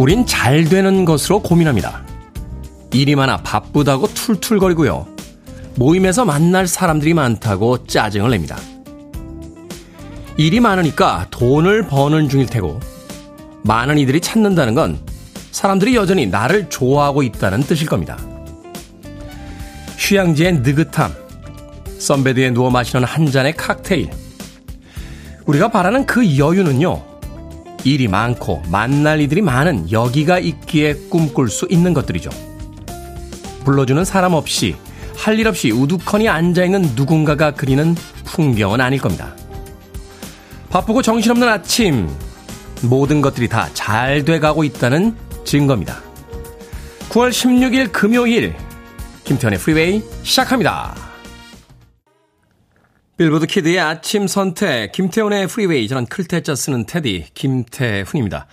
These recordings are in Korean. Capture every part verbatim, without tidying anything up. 우린 잘 되는 것으로 고민합니다. 일이 많아 바쁘다고 툴툴거리고요. 모임에서 만날 사람들이 많다고 짜증을 냅니다. 일이 많으니까 돈을 버는 중일 테고 많은 이들이 찾는다는 건 사람들이 여전히 나를 좋아하고 있다는 뜻일 겁니다. 휴양지의 느긋함, 선베드에 누워 마시는 한 잔의 칵테일, 우리가 바라는 그 여유는요, 일이 많고 만날 이들이 많은 여기가 있기에 꿈꿀 수 있는 것들이죠. 불러주는 사람 없이 할 일 없이 우두커니 앉아있는 누군가가 그리는 풍경은 아닐 겁니다. 바쁘고 정신없는 아침, 모든 것들이 다 잘 돼가고 있다는 증거입니다. 구월 십육일 금요일, 김태현의 프리웨이 시작합니다. 빌보드 키드의 아침 선택, 김태훈의 프리웨이. 저는 클테짜 쓰는 테디 김태훈입니다.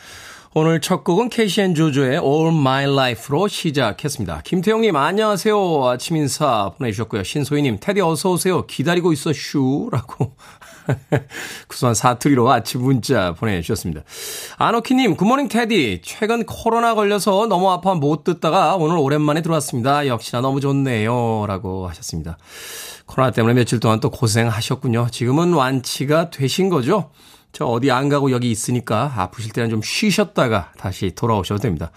오늘 첫 곡은 케이씨엔 조조의 All My Life로 시작했습니다. 김태용님 안녕하세요. 아침 인사 보내주셨고요. 신소희님 테디 어서오세요. 기다리고 있어 슈라고 구수한 사투리로 아침 문자 보내주셨습니다. 아노키님 굿모닝 테디. 최근 코로나 걸려서 너무 아파 못 듣다가 오늘 오랜만에 들어왔습니다. 역시나 너무 좋네요 라고 하셨습니다. 코로나 때문에 며칠 동안 또 고생하셨군요. 지금은 완치가 되신 거죠? 저 어디 안 가고 여기 있으니까 아프실 때는 좀 쉬셨다가 다시 돌아오셔도 됩니다.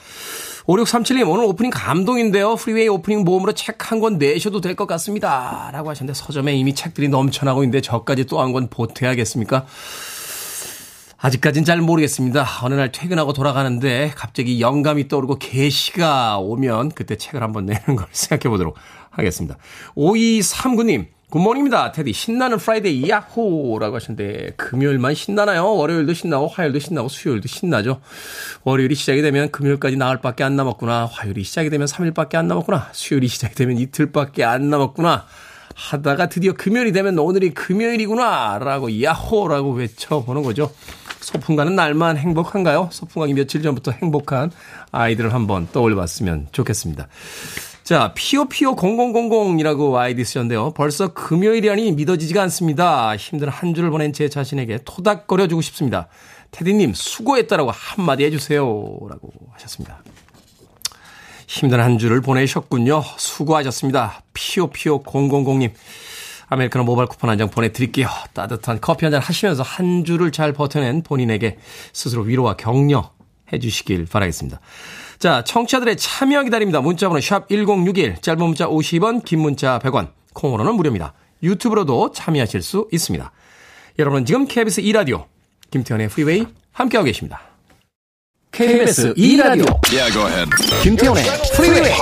오육삼칠님 오늘 오프닝 감동인데요. 프리웨이 오프닝 모음으로 책 한 권 내셔도 될 것 같습니다 라고 하셨는데, 서점에 이미 책들이 넘쳐나고 있는데 저까지 또 한 권 보태야겠습니까? 아직까진 잘 모르겠습니다. 어느 날 퇴근하고 돌아가는데 갑자기 영감이 떠오르고 개시가 오면 그때 책을 한번 내는 걸 생각해 보도록 하겠습니다. 오이삼구님 굿모닝입니다. 테디 신나는 프라이데이 야호라고 하시는데, 금요일만 신나나요? 월요일도 신나고 화요일도 신나고 수요일도 신나죠. 월요일이 시작이 되면 금요일까지 나흘밖에 안 남았구나. 화요일이 시작이 되면 삼일밖에 안 남았구나. 수요일이 시작이 되면 이틀밖에 안 남았구나. 하다가 드디어 금요일이 되면 오늘이 금요일이구나 라고 야호라고 외쳐보는 거죠. 소풍 가는 날만 행복한가요? 소풍 가기 며칠 전부터 행복한 아이들을 한번 떠올려봤으면 좋겠습니다. 자, 피오피오공공공공이라고 아이디 쓰셨는데요. 벌써 금요일이라니 믿어지지가 않습니다. 힘든 한 주를 보낸 제 자신에게 토닥거려주고 싶습니다. 테디님 수고했다라고 한마디 해주세요 라고 하셨습니다. 힘든 한 주를 보내셨군요. 수고하셨습니다. 피오피오공공공님 아메리카노 모바일 쿠폰 한 장 보내드릴게요. 따뜻한 커피 한 잔 하시면서 한 주를 잘 버텨낸 본인에게 스스로 위로와 격려 해주시길 바라겠습니다. 자, 청취자들의 참여 기다립니다. 문자번호 샵 일공육일, 짧은 문자 오십 원, 긴 문자 백 원, 콩으로는 무료입니다. 유튜브로도 참여하실 수 있습니다. 여러분은 지금 케이비에스 이 라디오, 김태현의 프리웨이 함께하고 계십니다. 케이비에스 이 라디오, yeah, go ahead. 김태현의 프리웨이.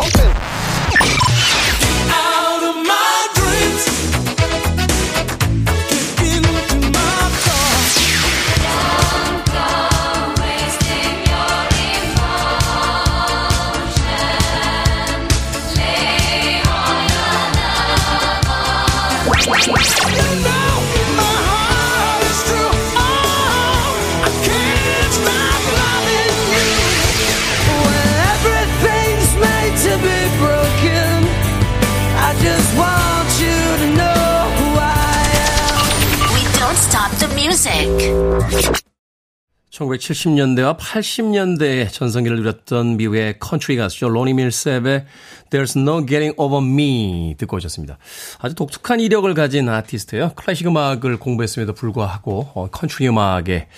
천구백칠십년대와 팔십년대에 전성기를 누렸던 미국의 컨트리 가수죠. 로니 밀셉의 There's No Getting Over Me 듣고 오셨습니다. 아주 독특한 이력을 가진 아티스트예요. 클래식 음악을 공부했음에도 불구하고 컨트리 음악에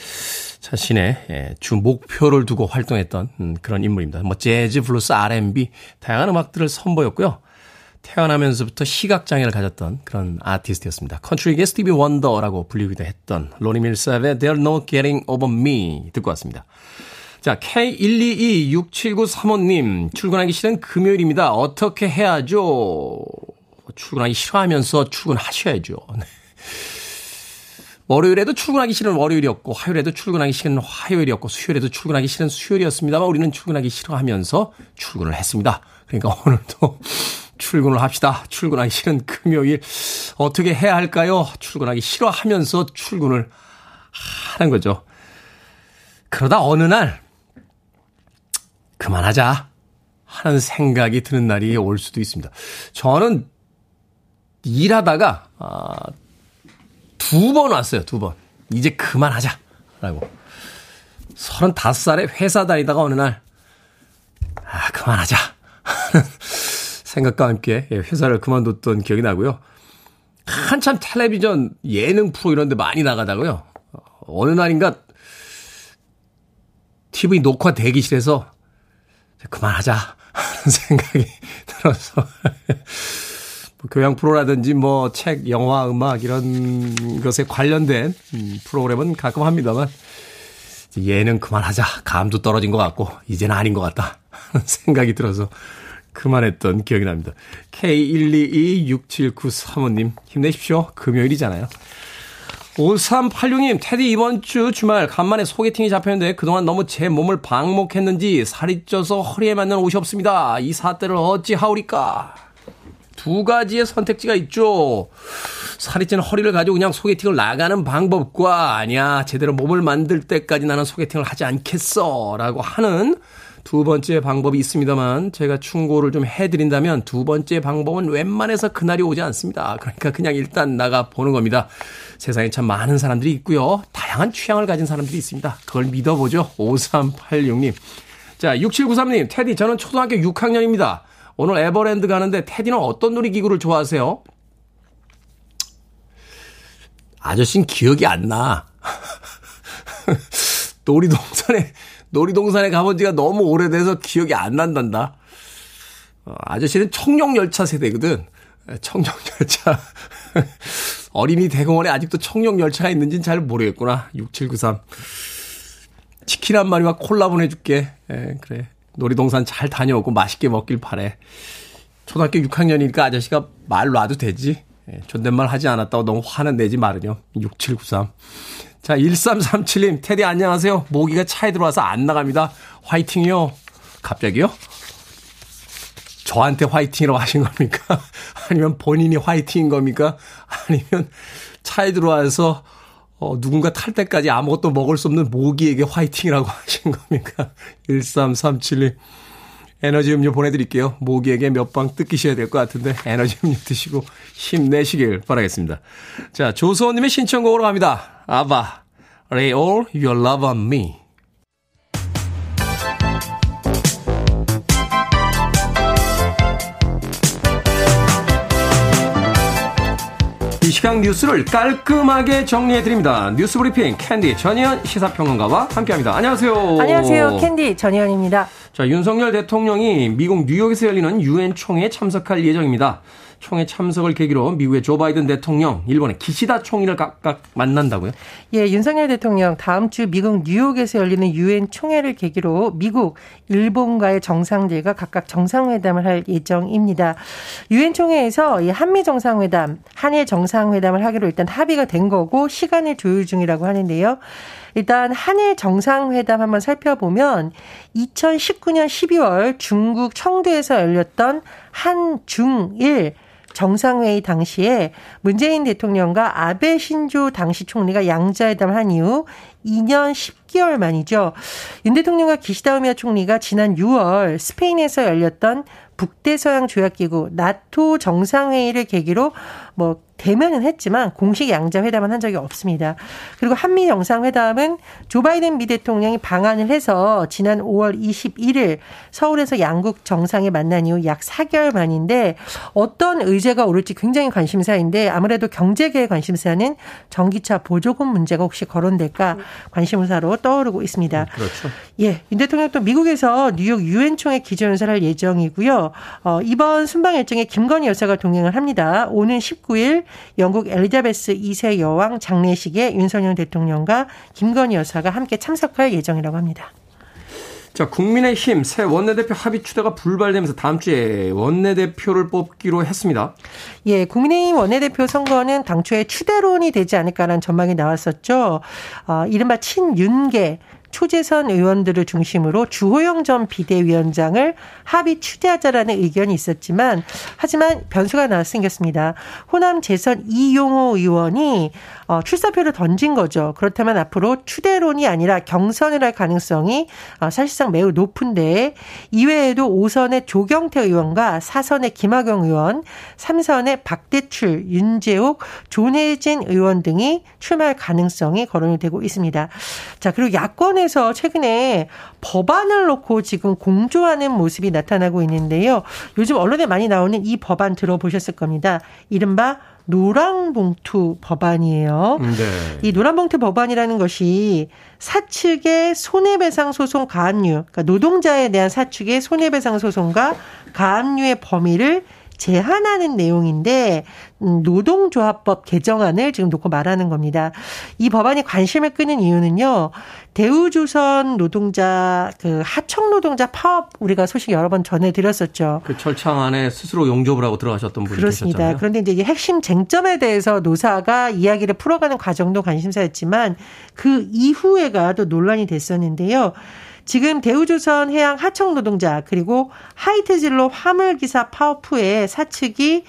자신의 주 목표를 두고 활동했던 그런 인물입니다. 뭐 재즈, 블루스, 알앤비 다양한 음악들을 선보였고요. 태어나면서부터 시각장애를 가졌던 그런 아티스트였습니다. 컨트리계 스티비 원더라고 불리기도 했던 로니 밀셉의 There's No Getting Over Me 듣고 왔습니다. 자, 케이 일이이 육칠구삼오님 출근하기 싫은 금요일입니다. 어떻게 해야죠? 출근하기 싫어하면서 출근하셔야죠. 월요일에도 출근하기 싫은 월요일이었고, 화요일에도 출근하기 싫은 화요일이었고, 수요일에도 출근하기 싫은 수요일이었습니다만 우리는 출근하기 싫어하면서 출근을 했습니다. 그러니까 오늘도 출근을 합시다. 출근하기 싫은 금요일 어떻게 해야 할까요? 출근하기 싫어하면서 출근을 하는 거죠. 그러다 어느 날 그만하자 하는 생각이 드는 날이 올 수도 있습니다. 저는 일하다가 아, 두 번 왔어요. 두 번. 이제 그만하자라고. 서른다섯 살에 회사 다니다가 어느 날 아, 그만하자 하는 생각과 함께 회사를 그만뒀던 기억이 나고요. 한참 텔레비전 예능 프로 이런 데 많이 나가다가요. 어느 날인가 티비 녹화 대기실에서 그만하자 하는 생각이 들어서 교양 프로라든지 뭐 책, 영화, 음악 이런 것에 관련된 프로그램은 가끔 합니다만 예능 그만하자, 감도 떨어진 것 같고 이제는 아닌 것 같다 하는 생각이 들어서 그만했던 기억이 납니다. 케이 일이이 육칠구삼오님 힘내십시오. 금요일이잖아요. 오삼팔육님 테디 이번 주 주말 간만에 소개팅이 잡혔는데 그동안 너무 제 몸을 방목했는지 살이 쪄서 허리에 맞는 옷이 없습니다. 이 사태를 어찌 하오리까. 두 가지의 선택지가 있죠. 살이 찐 허리를 가지고 그냥 소개팅을 나가는 방법과 아니야 제대로 몸을 만들 때까지 나는 소개팅을 하지 않겠어 라고 하는 두 번째 방법이 있습니다만 제가 충고를 좀 해드린다면 두 번째 방법은 웬만해서 그날이 오지 않습니다. 그러니까 그냥 일단 나가보는 겁니다. 세상에 참 많은 사람들이 있고요. 다양한 취향을 가진 사람들이 있습니다. 그걸 믿어보죠. 오삼팔육님. 자, 육칠구삼님. 테디 저는 초등학교 육 학년입니다. 오늘 에버랜드 가는데 테디는 어떤 놀이기구를 좋아하세요? 아저씨는 기억이 안 나. 놀이동산에 놀이동산에 가본 지가 너무 오래돼서 기억이 안 난단다. 어, 아저씨는 청룡열차 세대거든. 청룡열차. 어린이 대공원에 아직도 청룡열차가 있는지는 잘 모르겠구나. 육칠구삼. 치킨 한 마리와 콜라 보내줄게. 에, 그래. 놀이동산 잘 다녀오고 맛있게 먹길 바래. 초등학교 육 학년이니까 아저씨가 말 놔도 되지. 에, 존댓말 하지 않았다고 너무 화는 내지 말으뇨. 육칠구삼. 자, 일삼삼칠님, 테디 안녕하세요. 모기가 차에 들어와서 안 나갑니다. 화이팅이요. 갑자기요? 저한테 화이팅이라고 하신 겁니까? 아니면 본인이 화이팅인 겁니까? 아니면 차에 들어와서 어, 누군가 탈 때까지 아무것도 먹을 수 없는 모기에게 화이팅이라고 하신 겁니까? 일삼삼칠님, 에너지 음료 보내드릴게요. 모기에게 몇 방 뜯기셔야 될 것 같은데 에너지 음료 드시고 힘내시길 바라겠습니다. 자, 조수원님의 신청곡으로 갑니다. Abba, lay all your love on me. 이 시간 뉴스를 깔끔하게 정리해드립니다. 뉴스브리핑 캔디 전희연 시사평론가와 함께합니다. 안녕하세요. 안녕하세요. 캔디 전희연입니다. 자, 윤석열 대통령이 미국 뉴욕에서 열리는 유엔 총회에 참석할 예정입니다. 총회 참석을 계기로 미국의 조 바이든 대통령, 일본의 기시다 총리를 각각 만난다고요? 예, 윤석열 대통령 다음 주 미국 뉴욕에서 열리는 유엔 총회를 계기로 미국, 일본과의 정상들과 각각 정상회담을 할 예정입니다. 유엔 총회에서 이 한미 정상회담, 한일 정상회담을 하기로 일단 합의가 된 거고 시간을 조율 중이라고 하는데요. 일단 한일 정상회담 한번 살펴보면 이천십구년 십이월 중국 청두에서 열렸던 한중일 정상회의 당시에 문재인 대통령과 아베 신조 당시 총리가 양자회담을 한 이후 이년 십개월 만이죠. 윤 대통령과 기시다 우미야 총리가 지난 유월 스페인에서 열렸던 북대서양 조약기구 나토 정상회의를 계기로 뭐 대면은 했지만 공식 양자회담은 한 적이 없습니다. 그리고 한미 정상회담은 조 바이든 미 대통령이 방한을 해서 지난 오월 이십일일 서울에서 양국 정상이 만난 이후 약 사개월 만인데 어떤 의제가 오를지 굉장히 관심사인데 아무래도 경제계의 관심사는 전기차 보조금 문제가 혹시 거론될까 관심사로 떠오르고 있습니다. 그렇죠. 예, 윤 대통령 또 미국에서 뉴욕 유엔총회 기조연설을 할 예정이고요. 어, 이번 순방 일정에 김건희 여사가 동행을 합니다. 오는 십구일 영국 엘리자베스 이세 여왕 장례식에 윤석열 대통령과 김건희 여사가 함께 참석할 예정이라고 합니다. 자, 국민의힘 새 원내대표 합의 추대가 불발되면서 다음 주에 원내대표를 뽑기로 했습니다. 예, 국민의힘 원내대표 선거는 당초에 추대론이 되지 않을까라는 전망이 나왔었죠. 어, 이른바 친윤계. 초재선 의원들을 중심으로 주호영 전 비대위원장을 합의 추대하자라는 의견이 있었지만 하지만 변수가 나와 생겼습니다. 호남 재선 이용호 의원이 출사표를 던진 거죠. 그렇다면 앞으로 추대론이 아니라 경선을 할 가능성이 사실상 매우 높은데 이외에도 오선의 조경태 의원과 사선의 김학용 의원, 삼선의 박대출, 윤재욱, 조내진 의원 등이 출마할 가능성이 거론이 되고 있습니다. 자, 그리고 야권의 청문회에서 최근에 법안을 놓고 지금 공조하는 모습이 나타나고 있는데요. 요즘 언론에 많이 나오는 이 법안 들어보셨을 겁니다. 이른바 노랑봉투 법안이에요. 네. 이 노랑봉투 법안이라는 것이 사측의 손해배상 소송 가압류, 그러니까 노동자에 대한 사측의 손해배상 소송과 가압류의 범위를 제한하는 내용인데 노동조합법 개정안을 지금 놓고 말하는 겁니다. 이 법안이 관심을 끄는 이유는요. 대우조선 노동자 그 하청 노동자 파업 우리가 소식 여러 번 전해드렸었죠. 그 철창 안에 스스로 용접을 하고 들어가셨던 분이 그렇습니다. 계셨잖아요. 그런데 이제 핵심 쟁점에 대해서 노사가 이야기를 풀어가는 과정도 관심사였지만 그 이후에가 또 논란이 됐었는데요. 지금 대우조선 해양 하청 노동자 그리고 하이트진로 화물기사 파업 후에 사측이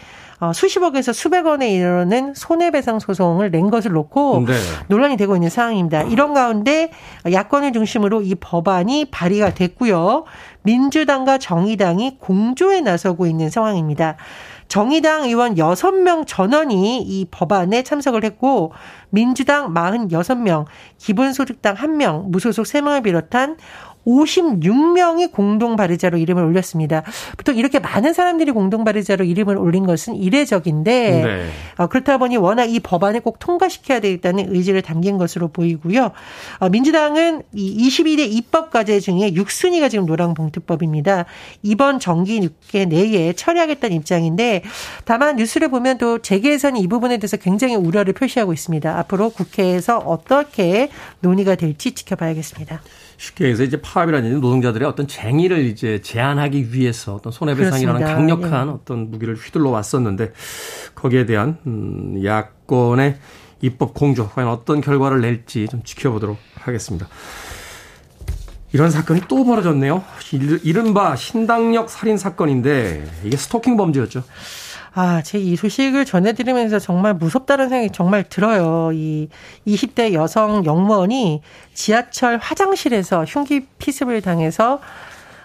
수십억에서 수백억에 이르는 손해배상 소송을 낸 것을 놓고 네. 논란이 되고 있는 상황입니다. 이런 가운데 야권을 중심으로 이 법안이 발의가 됐고요. 민주당과 정의당이 공조에 나서고 있는 상황입니다. 정의당 의원 여섯 명 전원이 이 법안에 참석을 했고 민주당 사십육 명, 기본소득당 한 명, 무소속 세 명을 비롯한 오십육 명이 공동 발의자로 이름을 올렸습니다. 보통 이렇게 많은 사람들이 공동 발의자로 이름을 올린 것은 이례적인데 네. 그렇다 보니 워낙 이 법안을 꼭 통과시켜야 되겠다는 의지를 담긴 것으로 보이고요. 민주당은 이 이십일 대 입법 과제 중에 육 순위가 지금 노랑봉투법입니다. 이번 정기 국회 내에 처리하겠다는 입장인데 다만 뉴스를 보면 또 재계에서는 이 부분에 대해서 굉장히 우려를 표시하고 있습니다. 앞으로 국회에서 어떻게 논의가 될지 지켜봐야겠습니다. 쉽게 해서 이제 파업이라든지 노동자들의 어떤 쟁의를 이제 제한하기 위해서 어떤 손해배상이라는 그렇습니다. 강력한 예. 어떤 무기를 휘둘러 왔었는데 거기에 대한 음 야권의 입법 공조 과연 어떤 결과를 낼지 좀 지켜보도록 하겠습니다. 이런 사건이 또 벌어졌네요. 이른바 신당역 살인 사건인데 이게 스토킹 범죄였죠. 아, 제 이 소식을 전해드리면서 정말 무섭다는 생각이 정말 들어요. 이 이십 대 여성 영무원이 지하철 화장실에서 흉기 피습을 당해서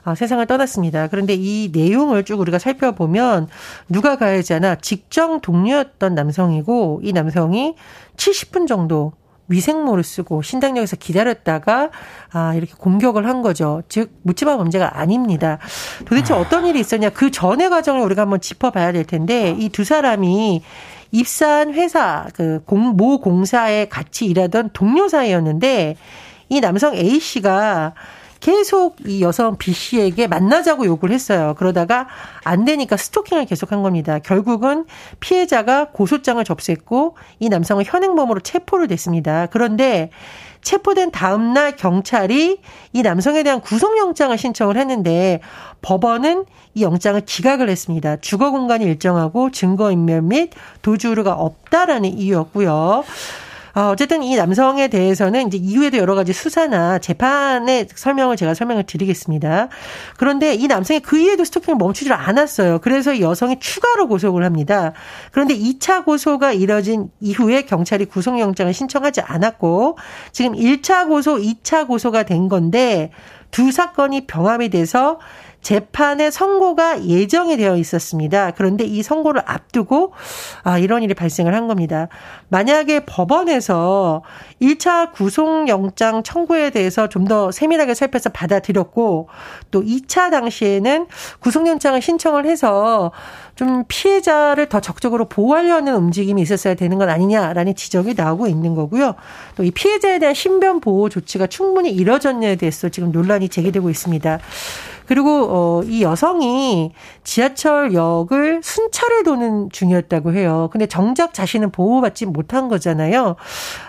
아, 세상을 떠났습니다. 그런데 이 내용을 쭉 우리가 살펴보면 누가 가해자나 직장 동료였던 남성이고 이 남성이 칠십 분 정도 위생모를 쓰고 신당역에서 기다렸다가 아 이렇게 공격을 한 거죠. 즉 묻지마 범죄가 아닙니다. 도대체 어떤 일이 있었냐. 그 전의 과정을 우리가 한번 짚어봐야 될 텐데 이 두 사람이 입사한 회사 그 모 공사에 같이 일하던 동료 사이였는데 이 남성 A씨가 계속 이 여성 B씨에게 만나자고 요구를 했어요. 그러다가 안 되니까 스토킹을 계속한 겁니다. 결국은 피해자가 고소장을 접수했고 이 남성은 현행범으로 체포를 됐습니다. 그런데 체포된 다음 날 경찰이 이 남성에 대한 구속영장을 신청을 했는데 법원은 이 영장을 기각을 했습니다. 주거 공간이 일정하고 증거인멸 및 도주 우려가 없다라는 이유였고요. 어쨌든 이 남성에 대해서는 이제 이후에도 여러 가지 수사나 재판의 설명을 제가 설명을 드리겠습니다. 그런데 이 남성이 그 이후에도 스토킹을 멈추질 않았어요. 그래서 이 여성이 추가로 고소를 합니다. 그런데 이 차 고소가 이뤄진 이후에 경찰이 구속영장을 신청하지 않았고 지금 일 차 고소, 이 차 고소가 된 건데 두 사건이 병합이 돼서 재판의 선고가 예정이 되어 있었습니다. 그런데 이 선고를 앞두고 아, 이런 일이 발생을 한 겁니다. 만약에 법원에서 일 차 구속영장 청구에 대해서 좀 더 세밀하게 살펴서 받아들였고 또 이 차 당시에는 구속영장을 신청을 해서 좀 피해자를 더 적극적으로 보호하려는 움직임이 있었어야 되는 건 아니냐라는 지적이 나오고 있는 거고요. 또 이 피해자에 대한 신변 보호 조치가 충분히 이뤄졌냐에 대해서 지금 논란이 제기되고 있습니다. 그리고 이 여성이 지하철역을 순찰을 도는 중이었다고 해요. 근데 정작 자신은 보호받지 못한 거잖아요.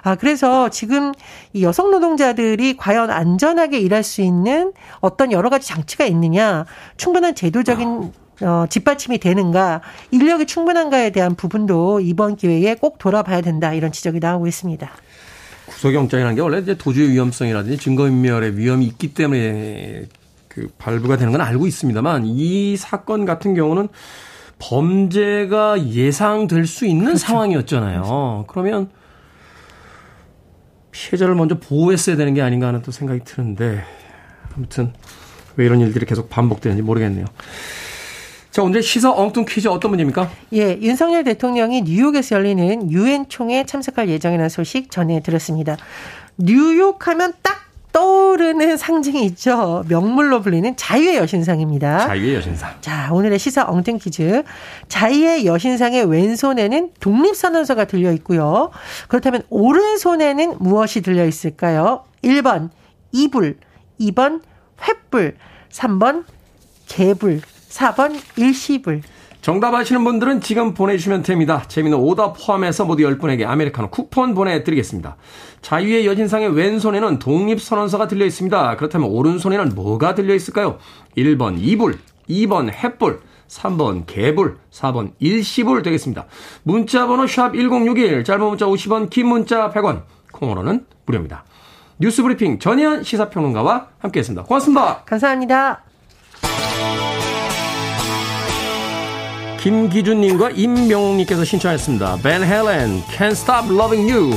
아 그래서 지금 이 여성 노동자들이 과연 안전하게 일할 수 있는 어떤 여러 가지 장치가 있느냐, 충분한 제도적인 어, 뒷받침이 되는가, 인력이 충분한가에 대한 부분도 이번 기회에 꼭 돌아봐야 된다 이런 지적이 나오고 있습니다. 구속영장이라는 게 원래 이제 도주의 위험성이라든지 증거인멸의 위험이 있기 때문에 그 발부가 되는 건 알고 있습니다만 이 사건 같은 경우는 범죄가 예상될 수 있는 그렇죠. 상황이었잖아요. 그러면 피해자를 먼저 보호했어야 되는 게 아닌가 하는 또 생각이 드는데 아무튼 왜 이런 일들이 계속 반복되는지 모르겠네요. 자, 오늘 시사 엉뚱 퀴즈 어떤 분입니까? 예, 윤석열 대통령이 뉴욕에서 열리는 유엔 총회에 참석할 예정이라는 소식 전해드렸습니다. 뉴욕하면 딱 떠오르는 상징이 있죠. 명물로 불리는 자유의 여신상입니다. 자유의 여신상. 자, 오늘의 시사 엉뚱 퀴즈. 자유의 여신상의 왼손에는 독립선언서가 들려 있고요. 그렇다면 오른손에는 무엇이 들려 있을까요? 일 번 이불, 이 번 횃불, 삼 번 개불, 사 번 일시불. 정답 아시는 분들은 지금 보내주시면 됩니다. 재미있는 오답 포함해서 모두 열 분에게 아메리카노 쿠폰 보내드리겠습니다. 자유의 여신상의 왼손에는 독립선언서가 들려있습니다. 그렇다면 오른손에는 뭐가 들려있을까요? 일 번 이불, 이 번 횃불, 삼 번 개불, 사 번 일시불 되겠습니다. 문자번호 샵 일공육일, 짧은 문자 오십 원, 긴 문자 백 원, 콩으로는 무료입니다. 뉴스브리핑 전희연 시사평론가와 함께했습니다. 고맙습니다. 감사합니다. 김기준님과 임명웅님께서 신청했습니다. Van Halen, Can't Stop Loving You.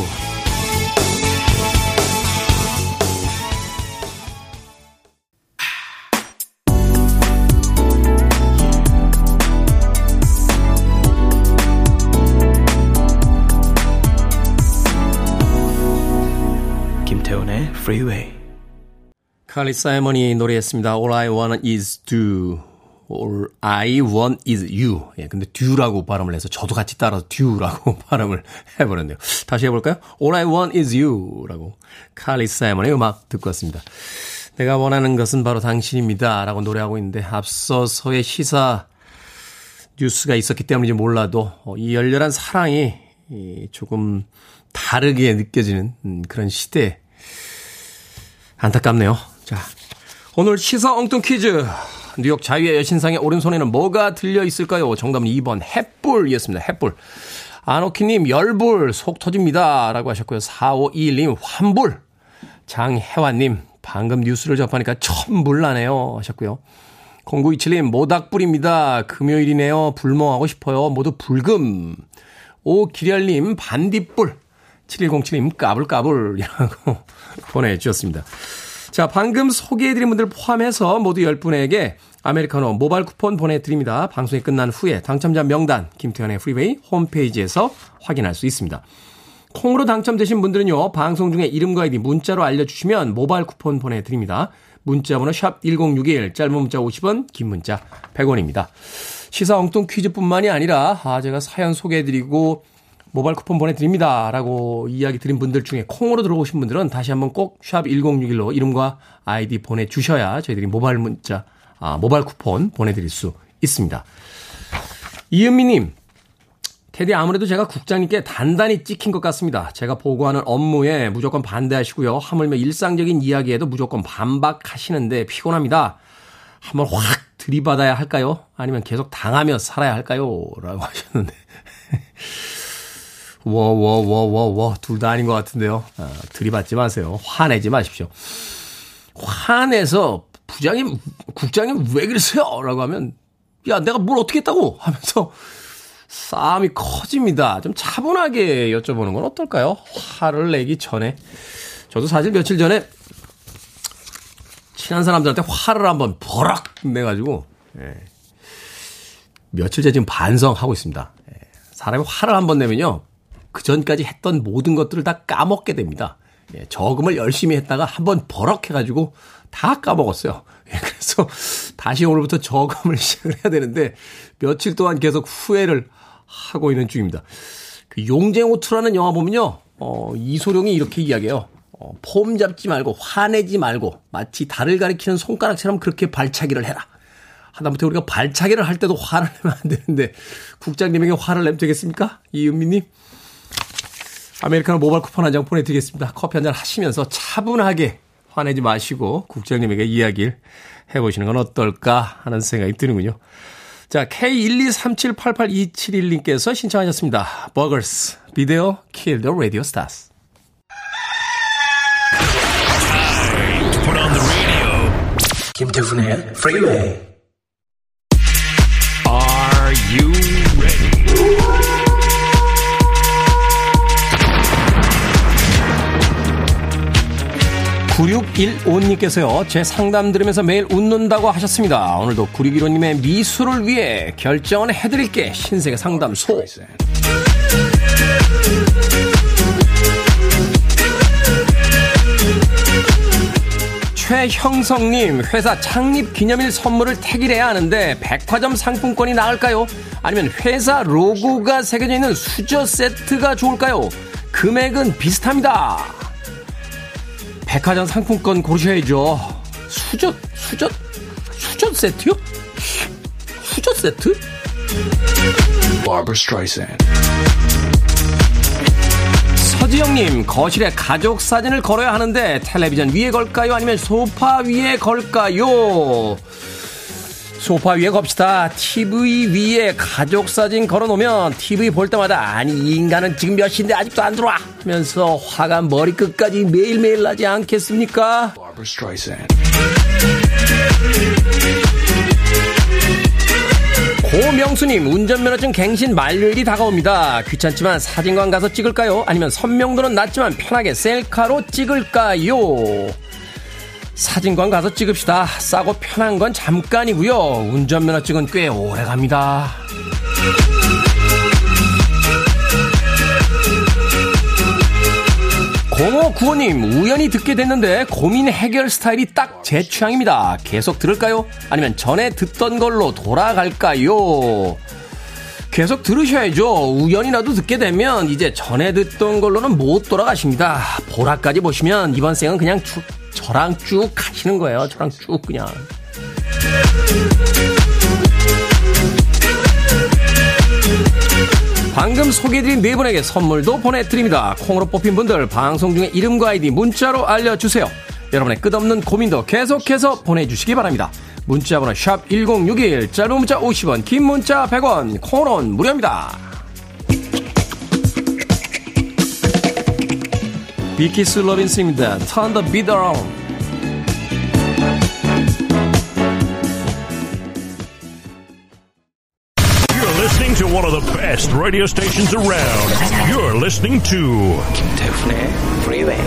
김태훈의 Freeway. 칼리 사이먼이 노래했습니다. All I Want Is To. All I want is you. 예, 근데 du라고 발음을 해서 저도 같이 따라서 du라고 발음을 해버렸네요. 다시 해볼까요? All I want is you라고 칼리 사이먼의 음악 듣고 왔습니다. 내가 원하는 것은 바로 당신입니다 라고 노래하고 있는데 앞서서의 시사 뉴스가 있었기 때문인지 몰라도 이 열렬한 사랑이 조금 다르게 느껴지는 그런 시대. 안타깝네요. 자, 오늘 시사 엉뚱 퀴즈. 뉴욕 자유의 여신상의 오른손에는 뭐가 들려있을까요? 정답은 이 번 햇불이었습니다. 햇불. 안오키님 열불 속 터집니다 라고 하셨고요. 사오이일님 환불. 장혜환님 방금 뉴스를 접하니까 천불 나네요 하셨고요. 공구이칠님 모닥불입니다. 금요일이네요. 불멍하고 싶어요. 모두 불금. 오기렬님 반딧불. 칠일공칠님 까불까불이라고 보내주셨습니다. 자, 방금 소개해드린 분들 포함해서 모두 열 분에게 아메리카노 모바일 쿠폰 보내드립니다. 방송이 끝난 후에 당첨자 명단 김태현의 프리웨이 홈페이지에서 확인할 수 있습니다. 콩으로 당첨되신 분들은요. 방송 중에 이름과 아이디 문자로 알려주시면 모바일 쿠폰 보내드립니다. 문자번호 샵 일공육일, 짧은 문자 오십 원, 긴 문자 백 원입니다. 시사 엉뚱 퀴즈뿐만이 아니라 아, 제가 사연 소개해드리고 모바일 쿠폰 보내드립니다 라고 이야기 드린 분들 중에 콩으로 들어오신 분들은 다시 한번 꼭 샵 일공육일로 이름과 아이디 보내주셔야 저희들이 모바일 문자, 아, 모바일 쿠폰 보내드릴 수 있습니다. 이은미님, 테디 아무래도 제가 국장님께 단단히 찍힌 것 같습니다. 제가 보고하는 업무에 무조건 반대하시고요. 하물며 일상적인 이야기에도 무조건 반박하시는데 피곤합니다. 한번 확 들이받아야 할까요? 아니면 계속 당하며 살아야 할까요? 라고 하셨는데... 워워워워워 둘 다 아닌 것 같은데요. 아, 들이받지 마세요. 화내지 마십시오. 화내서 부장님 국장님 왜 그러세요? 라고 하면 야 내가 뭘 어떻게 했다고 하면서 싸움이 커집니다. 좀 차분하게 여쭤보는 건 어떨까요? 화를 내기 전에. 저도 사실 며칠 전에 친한 사람들한테 화를 한번 버럭 내가지고 예. 며칠째 지금 반성하고 있습니다. 예. 사람이 화를 한번 내면요. 그 전까지 했던 모든 것들을 다 까먹게 됩니다. 예, 저금을 열심히 했다가 한번 버럭 해가지고 다 까먹었어요. 예, 그래서 다시 오늘부터 저금을 시작을 해야 되는데 며칠 동안 계속 후회를 하고 있는 중입니다. 그 용쟁호투라는 영화 보면요. 어, 이소룡이 이렇게 이야기해요. 어, 폼 잡지 말고 화내지 말고 마치 달을 가리키는 손가락처럼 그렇게 발차기를 해라. 하다못해 우리가 발차기를 할 때도 화를 내면 안 되는데 국장님에게 화를 내면 되겠습니까? 이은미님. 아메리카노 모바일 쿠폰 한 장 보내드리겠습니다. 커피 한잔 하시면서 차분하게 화내지 마시고 국장님에게 이야기를 해보시는 건 어떨까 하는 생각이 드는군요. 자, 케이 일이삼칠팔팔이칠일님께서 신청하셨습니다. 버거스, 비디오, Kill the Radio Stars. 김태훈의 Freeway. Are you ready? 구육일오님께서요. 제 상담 들으면서 매일 웃는다고 하셨습니다. 오늘도 구육일오님의 미술을 위해 결정은 해드릴게. 신세계 상담소. 최형성님, 회사 창립 기념일 선물을 택일해야 하는데 백화점 상품권이 나을까요? 아니면 회사 로고가 새겨져 있는 수저 세트가 좋을까요? 금액은 비슷합니다. 백화점 상품권 고르셔야죠. 수저, 수저, 수저 세트요? 수저 세트? 서지영님, 거실에 가족 사진을 걸어야 하는데 텔레비전 위에 걸까요? 아니면 소파 위에 걸까요? 소파 위에 겁시다. 티비 위에 가족 사진 걸어놓으면 티비 볼 때마다 아니 이 인간은 지금 몇 시인데 아직도 안 들어와 하면서 화가 머리끝까지 매일매일 나지 않겠습니까? 고명수님, 운전면허증 갱신 만료일이 다가옵니다. 귀찮지만 사진관 가서 찍을까요? 아니면 선명도는 낮지만 편하게 셀카로 찍을까요? 사진관 가서 찍읍시다. 싸고 편한 건 잠깐이고요. 운전면허증은 꽤 오래갑니다. 공오구오님, 우연히 듣게 됐는데 고민 해결 스타일이 딱 제 취향입니다. 계속 들을까요? 아니면 전에 듣던 걸로 돌아갈까요? 계속 들으셔야죠. 우연이라도 듣게 되면 이제 전에 듣던 걸로는 못 돌아가십니다. 보라까지 보시면 이번 생은 그냥 쭉, 저랑 쭉 가시는 거예요. 저랑 쭉 그냥. 방금 소개해드린 네 분에게 선물도 보내드립니다. 콩으로 뽑힌 분들 방송 중에 이름과 아이디 문자로 알려주세요. 여러분의 끝없는 고민도 계속해서 보내주시기 바랍니다. 문자번호 샵 일공육일, 짧은 문자 오십 원, 긴 문자 백 원, 콩은 무료입니다. 비키스 로빈스입니다. Turn the beat around. To one of the best radio stations around. You're listening to 김태훈의 Freeway.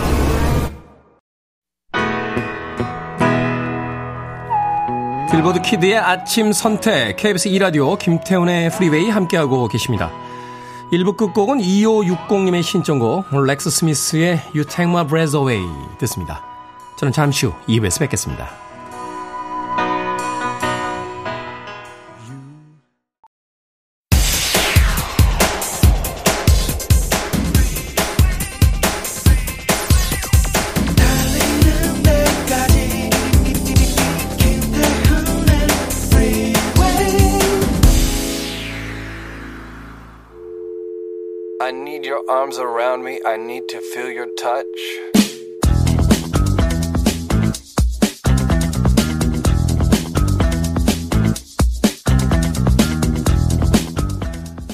빌보드 키드의 아침 선택 케이비에스 이 라디오 김태훈의 Freeway 함께하고 계십니다. 일부 끝곡은 이오육공님의 신청곡 렉스 스미스의 You Take My Breath Away 듣습니다. 저는 잠시 후 이 부에서 뵙겠습니다. I need your arms around me. I need to feel your touch.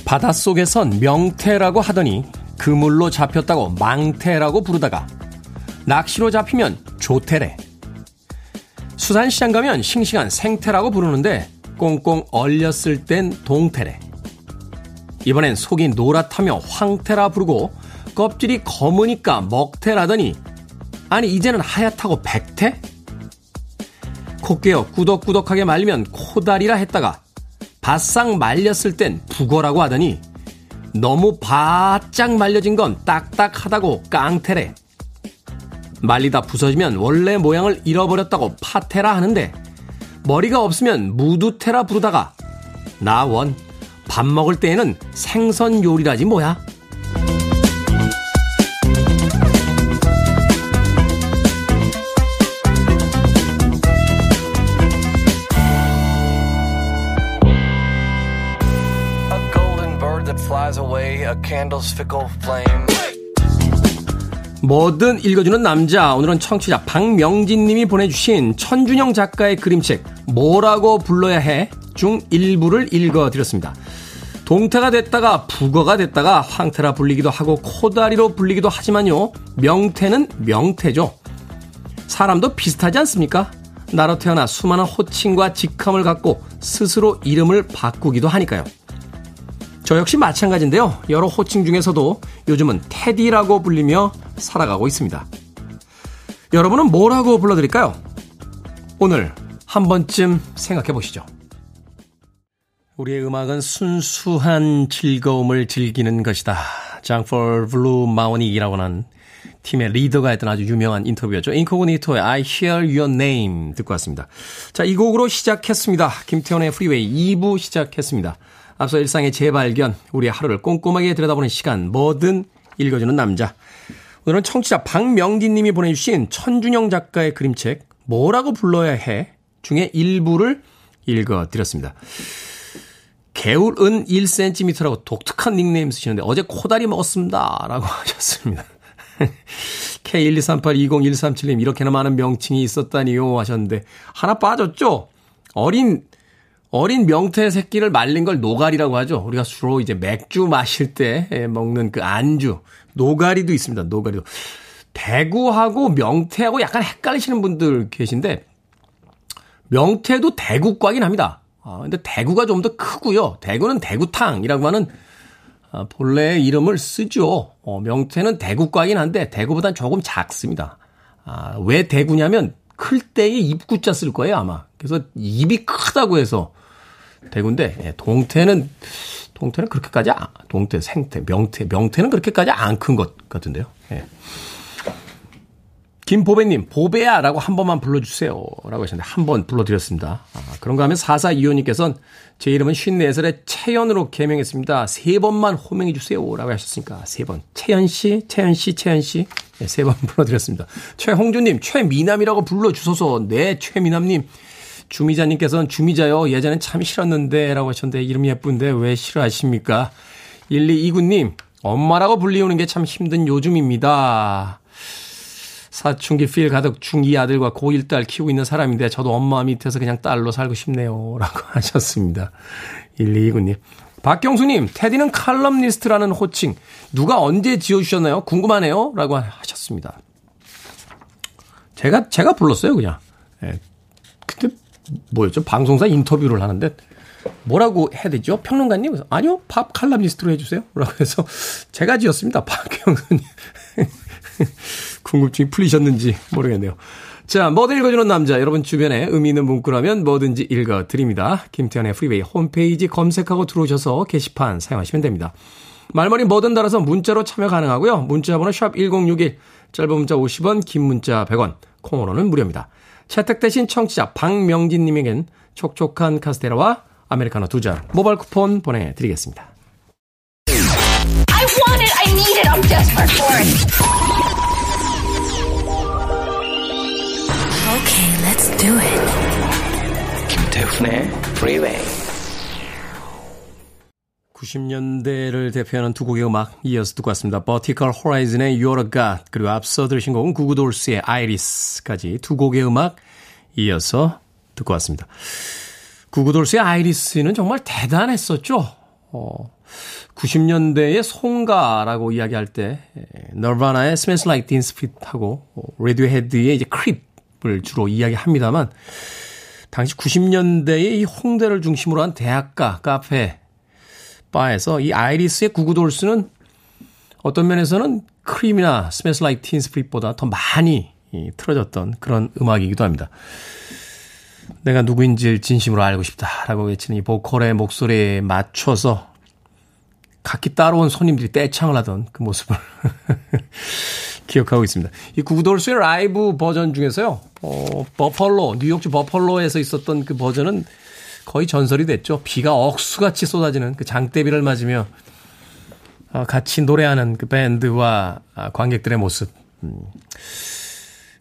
바닷속에선 명태라고 하더니 그물로 잡혔다고 망태라고 부르다가 낚시로 잡히면 조태래. 수산시장 가면 싱싱한 생태라고 부르는데 꽁꽁 얼렸을 땐 동태래. 이번엔 속이 노랗다며 황태라 부르고 껍질이 검으니까 먹태라더니 아니 이제는 하얗다고 백태? 콧깨어 꾸덕꾸덕하게 말리면 코다리라 했다가 바싹 말렸을 땐 북어라고 하더니 너무 바짝 말려진 건 딱딱하다고 깡태래. 말리다 부서지면 원래 모양을 잃어버렸다고 파태라 하는데 머리가 없으면 무두태라 부르다가 나원 밥 먹을 때에는 생선 요리라지 뭐야? 뭐든 읽어주는 남자. 오늘은 청취자 박명진님이 보내주신 천준영 작가의 그림책 뭐라고 불러야 해? 중 일부를 읽어드렸습니다. 동태가 됐다가 북어가 됐다가 황태라 불리기도 하고 코다리로 불리기도 하지만요. 명태는 명태죠. 사람도 비슷하지 않습니까? 나로 태어나 수많은 호칭과 직함을 갖고 스스로 이름을 바꾸기도 하니까요. 저 역시 마찬가지인데요. 여러 호칭 중에서도 요즘은 테디라고 불리며 살아가고 있습니다. 여러분은 뭐라고 불러드릴까요? 오늘 한 번쯤 생각해 보시죠. 우리의 음악은 순수한 즐거움을 즐기는 것이다. 장폴 블루 마오닉이라고 하는 팀의 리더가 했던 아주 유명한 인터뷰였죠. 인코그니토의 I Hear Your Name 듣고 왔습니다. 자, 이 곡으로 시작했습니다. 김태원의 프리웨이 이 부 시작했습니다. 앞서 일상의 재발견, 우리의 하루를 꼼꼼하게 들여다보는 시간, 뭐든 읽어주는 남자. 오늘은 청취자 박명진 님이 보내주신 천준영 작가의 그림책 뭐라고 불러야 해? 중에 일부를 읽어드렸습니다. 개울은 일 센티미터라고 독특한 닉네임 쓰시는데 어제 코다리 먹었습니다 라고 하셨습니다. 케이 일이삼팔이공일삼칠님 이렇게나 많은 명칭이 있었다니요 하셨는데 하나 빠졌죠? 어린 어린 명태 새끼를 말린 걸 노가리라고 하죠. 우리가 주로 이제 맥주 마실 때 먹는 그 안주 노가리도 있습니다. 노가리도 대구하고 명태하고 약간 헷갈리시는 분들 계신데 명태도 대구과긴 합니다. 아, 근데 대구가 좀 더 크고요. 대구는 대구탕이라고 하는 아, 본래의 이름을 쓰죠. 어, 명태는 대구과긴 한데 대구보단 조금 작습니다. 아, 왜 대구냐면 클 때에 입구자 쓸 거예요 아마. 그래서 입이 크다고 해서 대구인데 예, 동태는 동태는 그렇게까지 안, 동태 생태 명태 명태는 그렇게까지 안 큰 것 같은데요. 예. 김보배님, 보배야라고 한 번만 불러주세요. 라고 하셨는데, 한 번 불러드렸습니다. 아, 그런가 하면 사사이오님께서는 제 이름은 쉰네 살의 채연으로 개명했습니다. 세 번만 호명해주세요. 라고 하셨으니까, 세 번. 채연씨, 채연씨, 채연씨. 네, 세 번 불러드렸습니다. 최홍주님, 최미남이라고 불러주소서. 네, 최미남님. 주미자님께서는 주미자요. 예전엔 참 싫었는데. 라고 하셨는데, 이름 예쁜데 왜 싫어하십니까? 일이이구님, 엄마라고 불리우는 게 참 힘든 요즘입니다. 사춘기 필 가득 중이 아들과 고일 딸 키우고 있는 사람인데 저도 엄마 밑에서 그냥 딸로 살고 싶네요. 라고 하셨습니다. 일이이구님. 박경수님, 테디는 칼럼니스트라는 호칭 누가 언제 지어주셨나요? 궁금하네요. 라고 하셨습니다. 제가 제가 불렀어요. 그냥. 예. 근데 뭐였죠? 방송사 인터뷰를 하는데 뭐라고 해야 되죠? 평론가님? 그래서, 아니요. 팝 칼럼니스트로 해주세요. 라고 해서 제가 지었습니다. 박경수님. 궁금증이 풀리셨는지 모르겠네요. 자, 뭐든 읽어주는 남자. 여러분 주변에 의미 있는 문구라면 뭐든지 읽어드립니다. 김태현의 프리웨이 홈페이지 검색하고 들어오셔서 게시판 사용하시면 됩니다. 말머리 뭐든 달아서 문자로 참여 가능하고요. 문자번호 샵 일공육일, 짧은 문자 오십 원, 긴 문자 백 원, 콩으로는 무료입니다. 채택되신 청취자 박명진님에겐 촉촉한 카스테라와 아메리카노 두 잔 모바일 쿠폰 보내드리겠습니다. I want it, I need it, I'm desperate for it. Okay, let's do it. 김태훈의 Freeway. 구십 년대를 대표하는 두 곡의 음악 이어서 듣고 왔습니다. Vertical Horizon의 You're a God 그리고 앞서 들으신 곡은 구구돌스의 Iris까지 두 곡의 음악 이어서 듣고 왔습니다. 구구돌스의 Iris는 정말 대단했었죠. 어, 구십 년대의 송가라고 이야기할 때 너바나의 Smells Like Teen Spirit하고 레디오헤드의 이제 Creep 을 주로 이야기합니다만 당시 구십 년대의 이 홍대를 중심으로 한 대학가, 카페, 바에서 이 아이리스의 구구돌스는 어떤 면에서는 크림이나 Smells Like Teen Spirit보다 더 많이 틀어졌던 그런 음악이기도 합니다. 내가 누구인지를 진심으로 알고 싶다라고 외치는 이 보컬의 목소리에 맞춰서 각기 따라온 손님들이 떼창을 하던 그 모습을 기억하고 있습니다. 이 구구돌스의 라이브 버전 중에서요, 어, 버펄로, 뉴욕주 버펄로에서 있었던 그 버전은 거의 전설이 됐죠. 비가 억수같이 쏟아지는 그 장대비를 맞으며 어, 같이 노래하는 그 밴드와 관객들의 모습. 음,